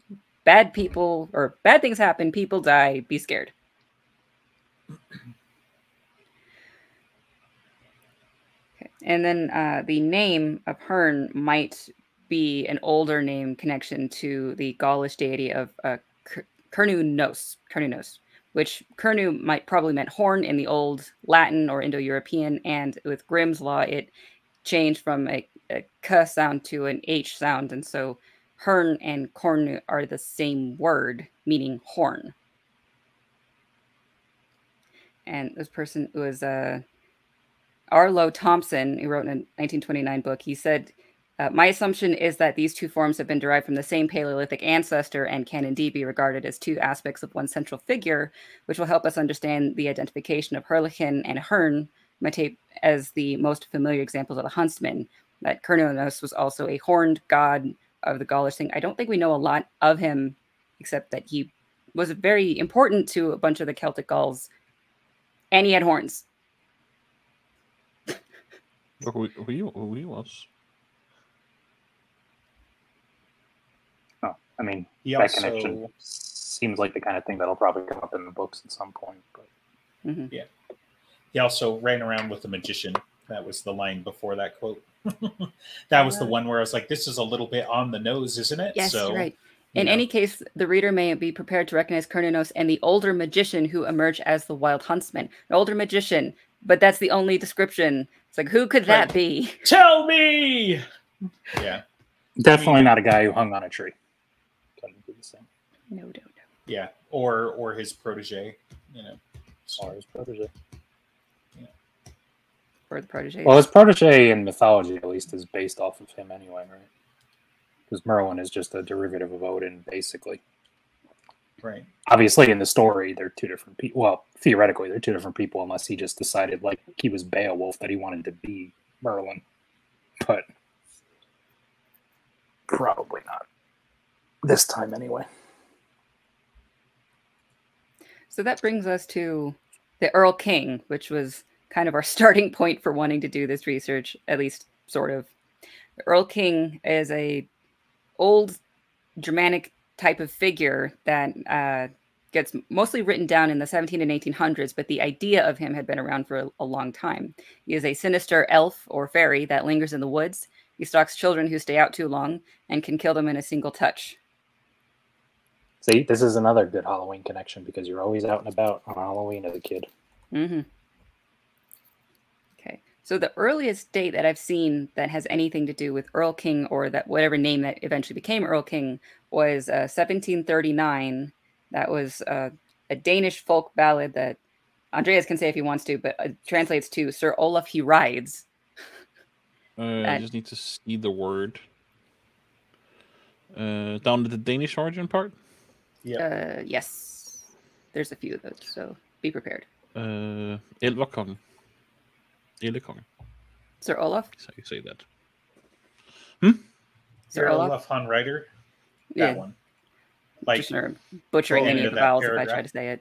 bad people, or bad things happen, people die, be scared. And then the name of Herne might be an older name connection to the Gaulish deity of Cernunnos, which Cernu might probably meant horn in the old Latin or Indo-European, and with Grimm's law, it changed from a k sound to an h sound, and so Herne and Cornu are the same word, meaning horn. And this person was Arlo Thompson, who wrote in a 1929 book. He said, my assumption is that these two forms have been derived from the same Paleolithic ancestor and can indeed be regarded as two aspects of one central figure, which will help us understand the identification of Herlikin and Herne as the most familiar examples of the huntsman. That Cernunnos was also a horned god of the Gaulish thing. I don't think we know a lot of him, except that he was very important to a bunch of the Celtic Gauls, and he had horns. He was. I mean, that connection seems like the kind of thing that'll probably come up in the books at some point. But. Mm-hmm. Yeah. He also ran around with a magician. That was the line before that quote. That was the one where I was like, this is a little bit on the nose, isn't it? Yes, so, right. In any case, the reader may be prepared to recognize Cernunnos and the older magician who emerged as the wild huntsman. An older magician, but that's the only description. It's like, who could that be? Tell me! Yeah. Definitely not a guy who hung on a tree. No. Yeah, or his protege, you know, or his protege. Yeah. Or the protege. Well, his protege in mythology, at least, is based off of him anyway, right? Because Merlin is just a derivative of Odin, basically. Right. Obviously, in the story, they're two different people. Well, theoretically, they're two different people, unless he just decided, like he was Beowulf, that he wanted to be Merlin. But probably not. This time, anyway. So that brings us to the Erl King, which was kind of our starting point for wanting to do this research, at least sort of. The Erl King is an old Germanic type of figure that gets mostly written down in the 1700s and 1800s, but the idea of him had been around for a long time. He is a sinister elf or fairy that lingers in the woods. He stalks children who stay out too long and can kill them in a single touch. See, this is another good Halloween connection because you're always out and about on Halloween as a kid. Mm-hmm. Okay. So the earliest date that I've seen that has anything to do with Erl King or that whatever name that eventually became Erl King was 1739. That was a Danish folk ballad that Andreas can say if he wants to, but translates to Sir Olaf He Rides. I just need to see the word. Down to the Danish origin part? Yeah. Yes. There's a few of those, so be prepared. Elvakong. Elvakong. Sir Olaf? That's how you say that. Hmm? Sir Olaf Han Rider? That one. Like, butchering any of the vowels if I try to say it.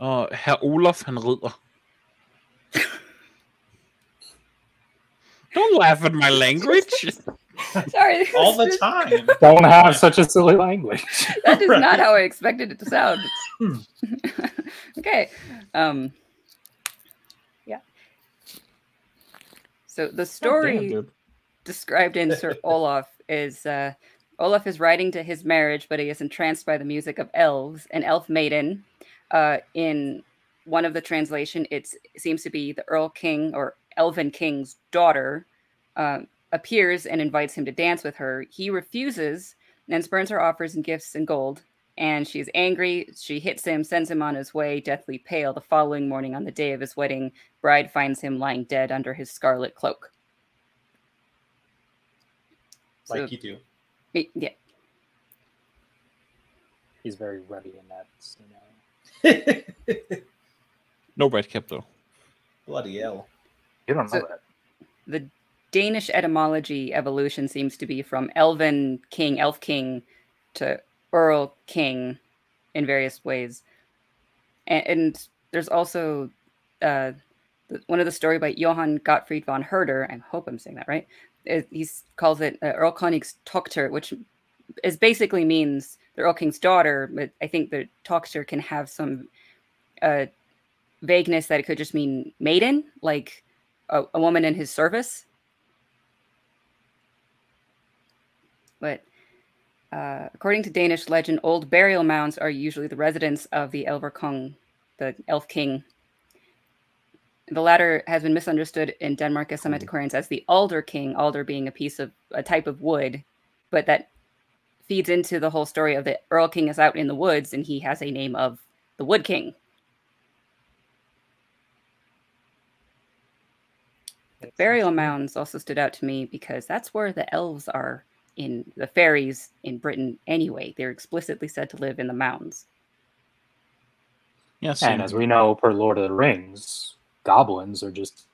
Og herr Olof, han rider. Don't laugh at my language. Sorry. All the time. Don't have such a silly language. That is not how I expected it to sound. Okay. Yeah. So the story described in Sir Olaf is Olaf is riding to his marriage, but he is entranced by the music of elves, an elf maiden. In one of the translation, it seems to be the Erl King or Elven King's daughter appears and invites him to dance with her. He refuses and spurns her offers and gifts and gold. And she's angry. She hits him, sends him on his way, deathly pale. The following morning, on the day of his wedding, bride finds him lying dead under his scarlet cloak. Like you do. Yeah. He's very ready in that scenario. No bread kept, though. Bloody hell. You don't know that. The Danish etymology evolution seems to be from Elven King, Elf King, to Earl King in various ways. And there's also one of the story by Johann Gottfried von Herder. I hope I'm saying that right. He calls it Earl Konings Tochter, which is basically means the Earl King's daughter. But I think the Tochter can have some vagueness that it could just mean maiden, like a woman in his service. But according to Danish legend, old burial mounds are usually the residence of the Elverkong, the Elf King. The latter has been misunderstood in Denmark as some antiquarians as the Alder King, alder being a type of wood, but that feeds into the whole story of the Earl King is out in the woods and he has a name of the Wood King. The burial mounds also stood out to me because that's where the elves are in the fairies in Britain anyway. They're explicitly said to live in the mounds. Yes, and as we know per Lord of the Rings, goblins are just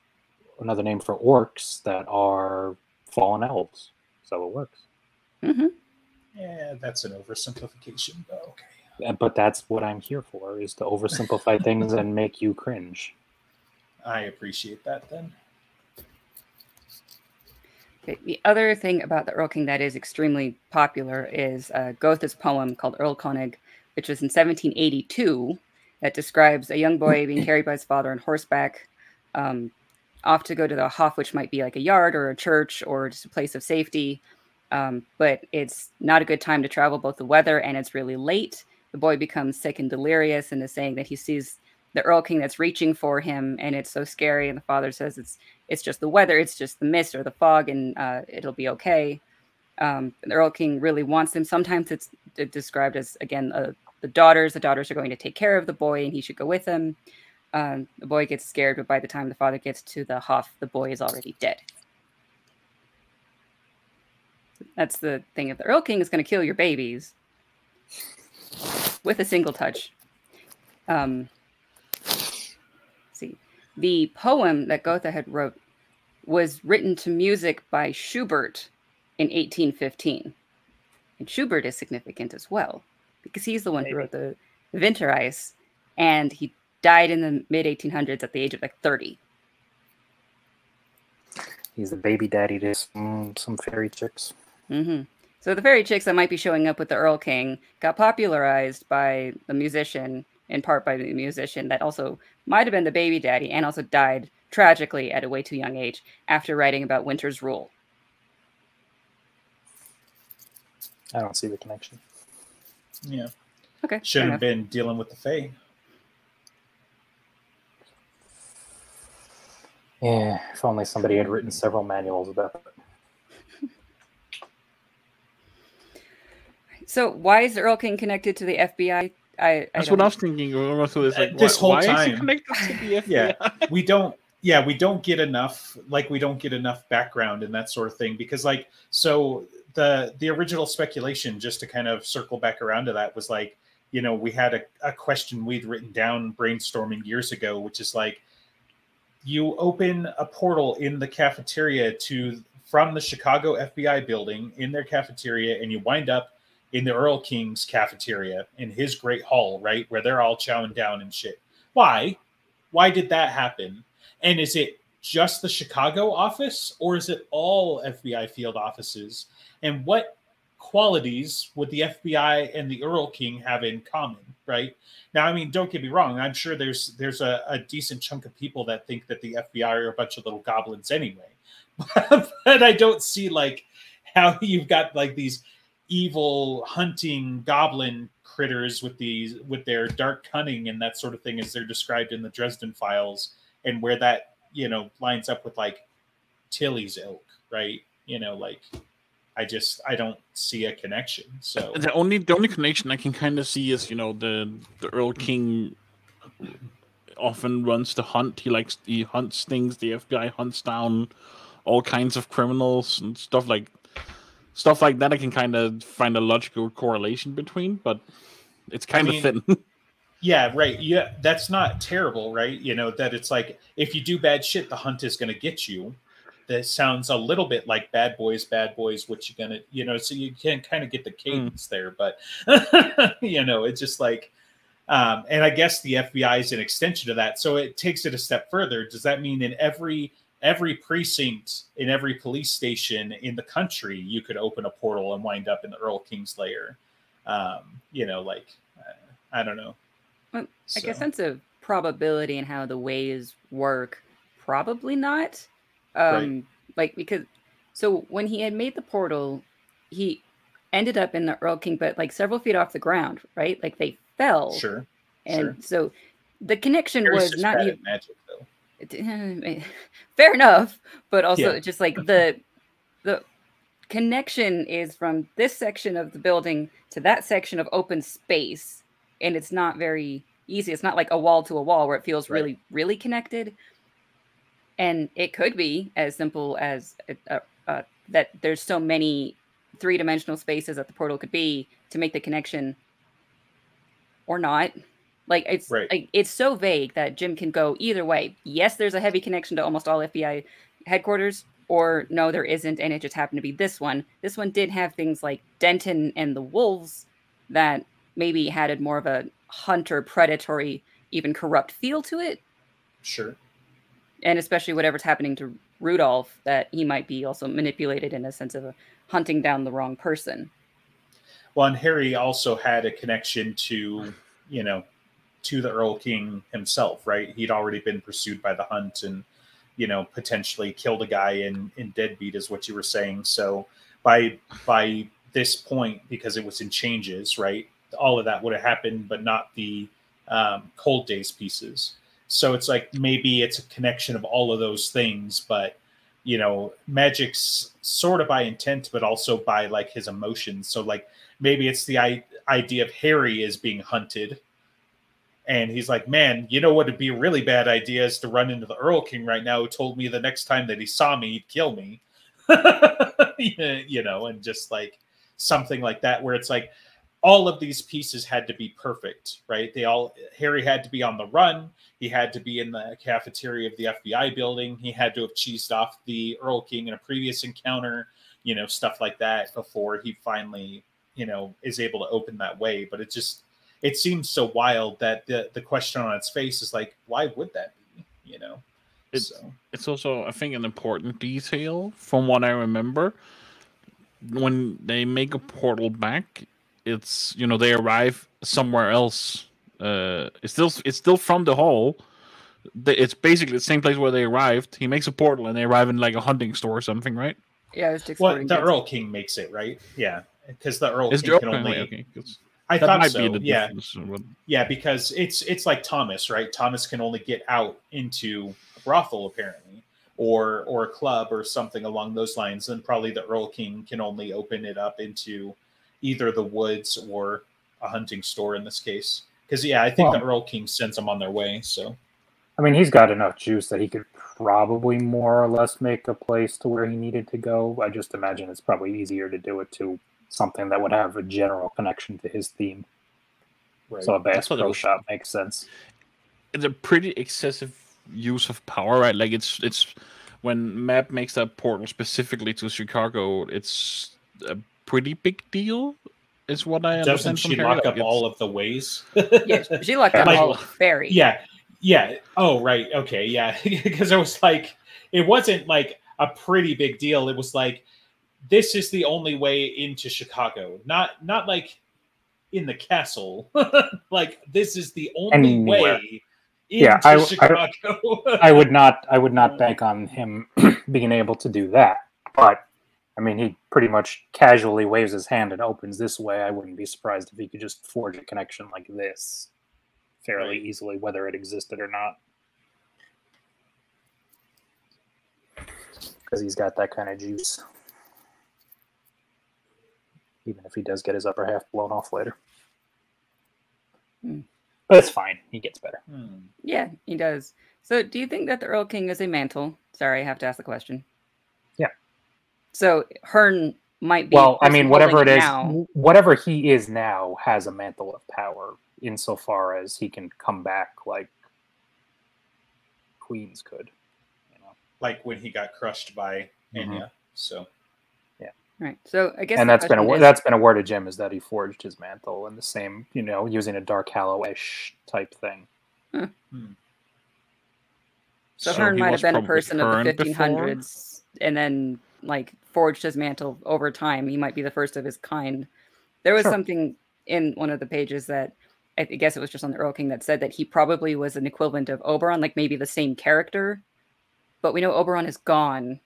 another name for orcs that are fallen elves. So it works. Mm-hmm. Yeah, that's an oversimplification, though. Okay. But that's what I'm here for, is to oversimplify things and make you cringe. I appreciate that, then. The other thing about the Earl King that is extremely popular is Goethe's poem called Earl König, which was in 1782, that describes a young boy being carried by his father on horseback off to go to the Hof, which might be like a yard or a church or just a place of safety. But it's not a good time to travel, both the weather and it's really late. The boy becomes sick and delirious and is saying that he sees the Earl King that's reaching for him, and it's so scary. And the father says it's just the weather, it's just the mist or the fog, and it'll be okay. The Earl King really wants him. Sometimes it's described as, again, the daughters are going to take care of the boy, and he should go with them. The boy gets scared, but by the time the father gets to the Hof, the boy is already dead. That's the thing. If the Earl King is going to kill your babies with a single touch. The poem that Goethe had wrote was written to music by Schubert in 1815. And Schubert is significant as well, because he's the one who wrote the Winterreise, and he died in the mid-1800s at the age of like 30. He's the baby daddy to some fairy chicks. Mm-hmm. So the fairy chicks that might be showing up with the Earl King got popularized by the musician, in part by the musician that also might have been the baby daddy and also died tragically at a way too young age after writing about Winter's Rule. I don't see the connection. Yeah. Okay. Should have been dealing with the Fae. Yeah, if only somebody had written several manuals about it. So why is the Earl King connected to the FBI? That's what I was thinking. This whole time. Is he connected to the FBI? Yeah, we don't get enough. Like, we don't get enough background and that sort of thing, because, like, so the original speculation, just to kind of circle back around to that, was like, you know, we had a question we'd written down brainstorming years ago, which is like, you open a portal in the cafeteria from the Chicago FBI building in their cafeteria, and you wind up in the Earl King's cafeteria in his great hall, right, where they're all chowing down and shit. Why? Why did that happen? And is it just the Chicago office, or is it all FBI field offices? And what qualities would the FBI and the Erl King have in common, right? Now, I mean, don't get me wrong. I'm sure there's a decent chunk of people that think that the FBI are a bunch of little goblins anyway. But I don't see, like, how you've got, like, these evil hunting goblin critters with these, with their dark cunning and that sort of thing, as they're described in the Dresden Files, and where that, you know, lines up with, like, Tilly's ilk, right? You know, like, I don't see a connection. So the only connection I can kind of see is, you know, the Erl King often runs the hunt. He hunts things. The FBI hunts down all kinds of criminals and stuff like that. I can kind of find a logical correlation between, but it's kind of thin. Yeah, right. Yeah, that's not terrible, right? You know, that it's like, if you do bad shit, the hunt is going to get you. That sounds a little bit like Bad Boys, what you're gonna, you know, so you can kind of get the cadence there, but you know, it's just like, and I guess the FBI is an extension of that, so it takes it a step further. Does that mean in every precinct, in every police station in the country, you could open a portal and wind up in the Erl King's lair? You know, like, I don't know. Well, so. I guess sense of probability and how the ways work, probably not. Right. Like, because so when he had made the portal, he ended up in the Erl King, but like several feet off the ground, right? Like they fell. Sure. And sure. So the connection was not even magic, though. Fair enough, but also yeah. Just like the connection is from this section of the building to that section of open space, and it's not very easy. It's not like a wall to a wall where it feels right. really connected. And it could be as simple as that there's so many three-dimensional spaces that the portal could be to make the connection, or not. Like, it's right. Like, it's so vague that Jim can go either way. Yes, there's a heavy connection to almost all FBI headquarters, or no, there isn't, and it just happened to be this one. This one did have things like Denton and the wolves that maybe had more of a hunter, predatory, even corrupt feel to it. Sure. And especially whatever's happening to Rudolph, that he might be also manipulated in a sense of hunting down the wrong person. Well, and Harry also had a connection to, you know, to the Erl King himself, right? He'd already been pursued by the hunt and, you know, potentially killed a guy in Deadbeat, is what you were saying. So by this point, because it was in Changes, right, all of that would have happened, but not the Cold Days pieces. So it's like, maybe it's a connection of all of those things, but, you know, magic's sort of by intent, but also by, like, his emotions. So, like, maybe it's the idea of Harry is being hunted, and he's like, man, you know what would be a really bad idea is to run into the Erl King right now, who told me the next time that he saw me, he'd kill me. You know, and just, like, something like that, where it's like, all of these pieces had to be perfect, right? Harry had to be on the run. He had to be in the cafeteria of the FBI building. He had to have cheesed off the Erl King in a previous encounter, you know, stuff like that, before he finally, you know, is able to open that way. But it just, it seems so wild that the question on its face is like, why would that be, you know? It's also, I think, an important detail from what I remember. When they make a portal back, it's, you know, they arrive somewhere else. It's still from the hall. It's basically the same place where they arrived. He makes a portal and they arrive in, like, a hunting store or something, right? Yeah, it's just, well, the Erl King makes it, right? Yeah, because the Erl King can only. Okay, I thought so. Yeah, yeah, because it's like Thomas, right? Thomas can only get out into a brothel, apparently, or a club or something along those lines. And probably the Erl King can only open it up into either the woods or a hunting store in this case. Because, yeah, I think the Erl King sends them on their way, so. I mean, he's got enough juice that he could probably more or less make a place to where he needed to go. I just imagine it's probably easier to do it to something that would have a general connection to his theme. Right. So a Bass Pro Shop makes sense. It's a pretty excessive use of power, right? Like, it's when Mab makes that portal specifically to Chicago, it's a pretty big deal. Is what I understand. Doesn't she lock up all of the ways? Yeah, she locked up all of Barry. Yeah, Yeah. Oh, right. Okay. Yeah. Because I was like, it wasn't like a pretty big deal. It was like, this is the only way into Chicago. Not like in the castle. Like, this is the only way into Chicago. I would not bank on him being able to do that. But I mean, he pretty much casually waves his hand and opens this way. I wouldn't be surprised if he could just forge a connection like this fairly easily, whether it existed or not. Because he's got that kind of juice. Even if he does get his upper half blown off later. Hmm. But it's fine. He gets better. Hmm. Yeah, he does. So do you think that the Erl King is a mantle? Sorry, I have to ask the question. Yeah. So Herne might be... Well, I mean, whatever it is, whatever he is now has a mantle of power insofar as he can come back like Queens could. You know? Like when he got crushed by Enya. So... Right. So I guess, and that's been a worded gem, is that he forged his mantle in the same, you know, using a dark hallowish type thing. Huh. Hmm. So Herne might have been a person of the 1500s, and then like forged his mantle over time. He might be the first of his kind. There was something in one of the pages that I guess it was just on the Erl King that said that he probably was an equivalent of Oberon, like maybe the same character, but we know Oberon is gone.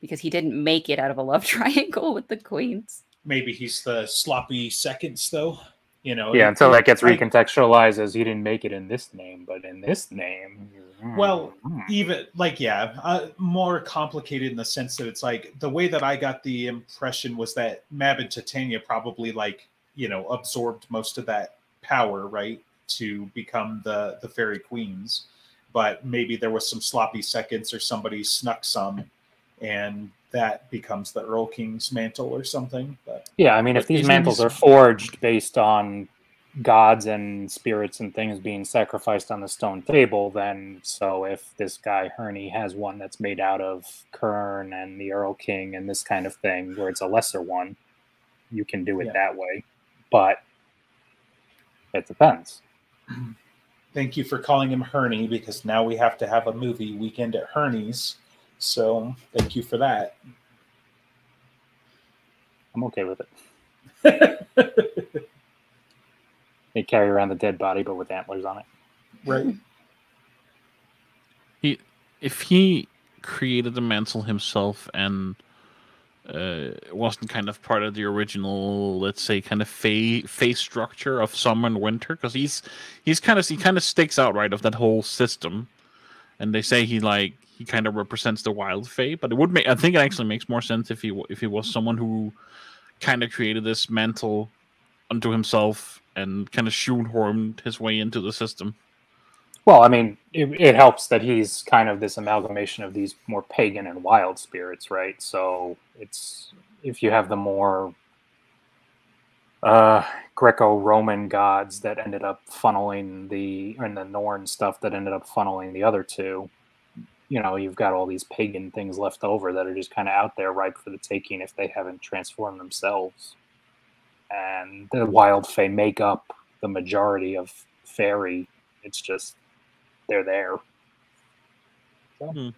Because he didn't make it out of a love triangle with the queens. Maybe he's the sloppy seconds, though. You know. Yeah, until that gets recontextualized as he didn't make it in this name, but in this name. Well, even like more complicated in the sense that it's like the way that I got the impression was that Mab and Titania probably absorbed most of that power, right, to become the fairy queens, but maybe there was some sloppy seconds or somebody snuck some. And that becomes the Erl King's mantle or something. But yeah, I mean, if these mantles are forged based on gods and spirits and things being sacrificed on the stone table, then so if this guy Herne has one that's made out of Kern and the Erl King and this kind of thing, where it's a lesser one, you can do it that way. But it depends. Thank you for calling him Herne, because now we have to have a movie, Weekend at Herne's. So thank you for that. I'm okay with it. They carry around the dead body, but with antlers on it. Right. If he created the mantle himself and wasn't kind of part of the original, let's say, kind of phase structure of summer and winter, because he kind of sticks out right of that whole system, and they say he kind of represents the wild fae, but it would make, I think it actually makes more sense if he was someone who kind of created this mantle unto himself and kind of shoehorned his way into the system. Well, I mean, it helps that he's kind of this amalgamation of these more pagan and wild spirits, right? So it's, if you have the more Greco-Roman gods that ended up funneling the Norn stuff that ended up funneling the other two, you know, you've got all these pagan things left over that are just kind of out there ripe for the taking if they haven't transformed themselves. And the wild fae make up the majority of fairy. It's just, they're there. Mm-hmm.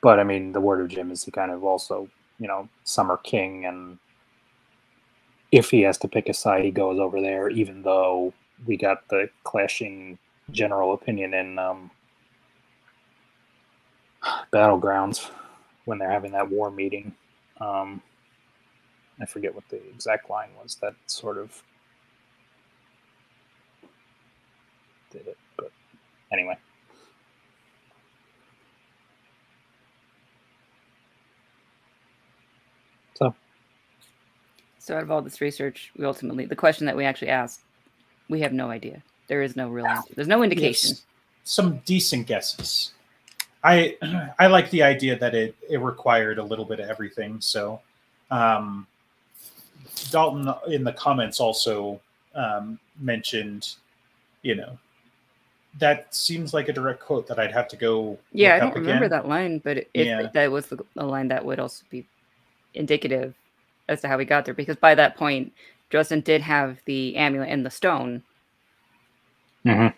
But, I mean, the word of Jim is he kind of also, you know, Summer King, and if he has to pick a side, he goes over there, even though we got the clashing general opinion in Battlegrounds when they're having that war meeting. I forget what the exact line was that sort of did it, but anyway. So out of all this research, we ultimately, the question that we actually asked, we have no idea. There is no real answer. There's no indication. Yes. Some decent guesses. I like the idea that it required a little bit of everything. So Dalton in the comments also mentioned, you know, that seems like a direct quote that I'd have to go. Yeah, I don't remember that line, but if that was a line that would also be indicative as to how we got there, because by that point, Justin did have the amulet and the stone, Mm-hmm.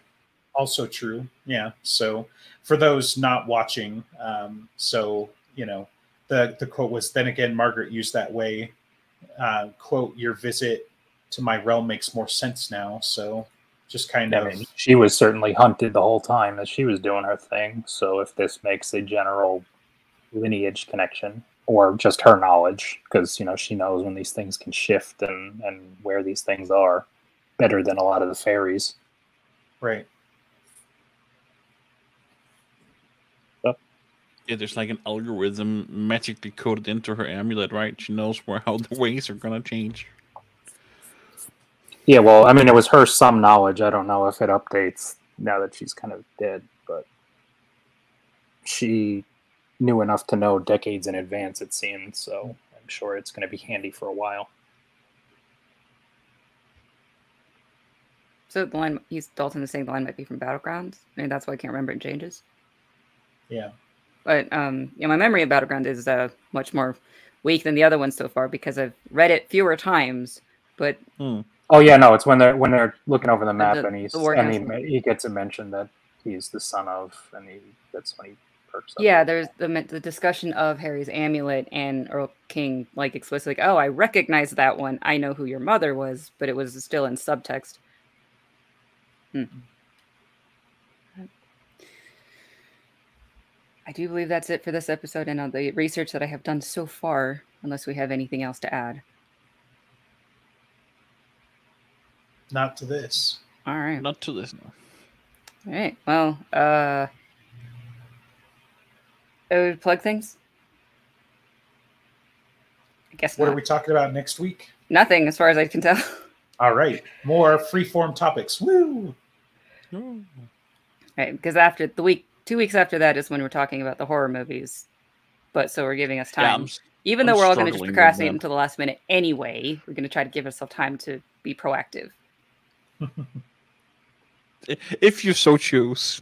Also true. Yeah. So for those not watching, so, you know, the quote was, "Then again, Margaret used that way. Quote, your visit to my realm makes more sense now." So just kind of... I mean, she was certainly hunted the whole time as she was doing her thing. So if this makes a general lineage connection, or just her knowledge, because, you know, she knows when these things can shift and where these things are better than a lot of the fairies. Right. Yeah, there's like an algorithm magically coded into her amulet, right? She knows where how the ways are going to change. Yeah, well, I mean, it was her some knowledge. I don't know if it updates now that she's kind of dead, but she knew enough to know decades in advance, it seemed, so I'm sure it's going to be handy for a while. So the line, Dalton is saying the line might be from Battlegrounds. I mean, that's why I can't remember it changes. Yeah. But you know, my memory of Battleground is much more weak than the other ones so far because I've read it fewer times. But oh yeah, no, it's when they're looking over the map and he gets a mention that he's the son of, and that's when he perks up. Yeah, there's the discussion of Harry's amulet and Erl King like explicitly, like, "Oh, I recognize that one. I know who your mother was," but it was still in subtext. Hmm. I do believe that's it for this episode and on the research that I have done so far, unless we have anything else to add. Not to this. All right. Not to this. No. All right. Well, plug things? I guess What are we talking about next week? Nothing, as far as I can tell. All right. More freeform topics. Woo! All right, because after the week, 2 weeks after that is when we're talking about the horror movies. But so we're giving us time. Yeah, even though we're all going to just procrastinate until the last minute anyway, we're going to try to give ourselves time to be proactive. If you so choose.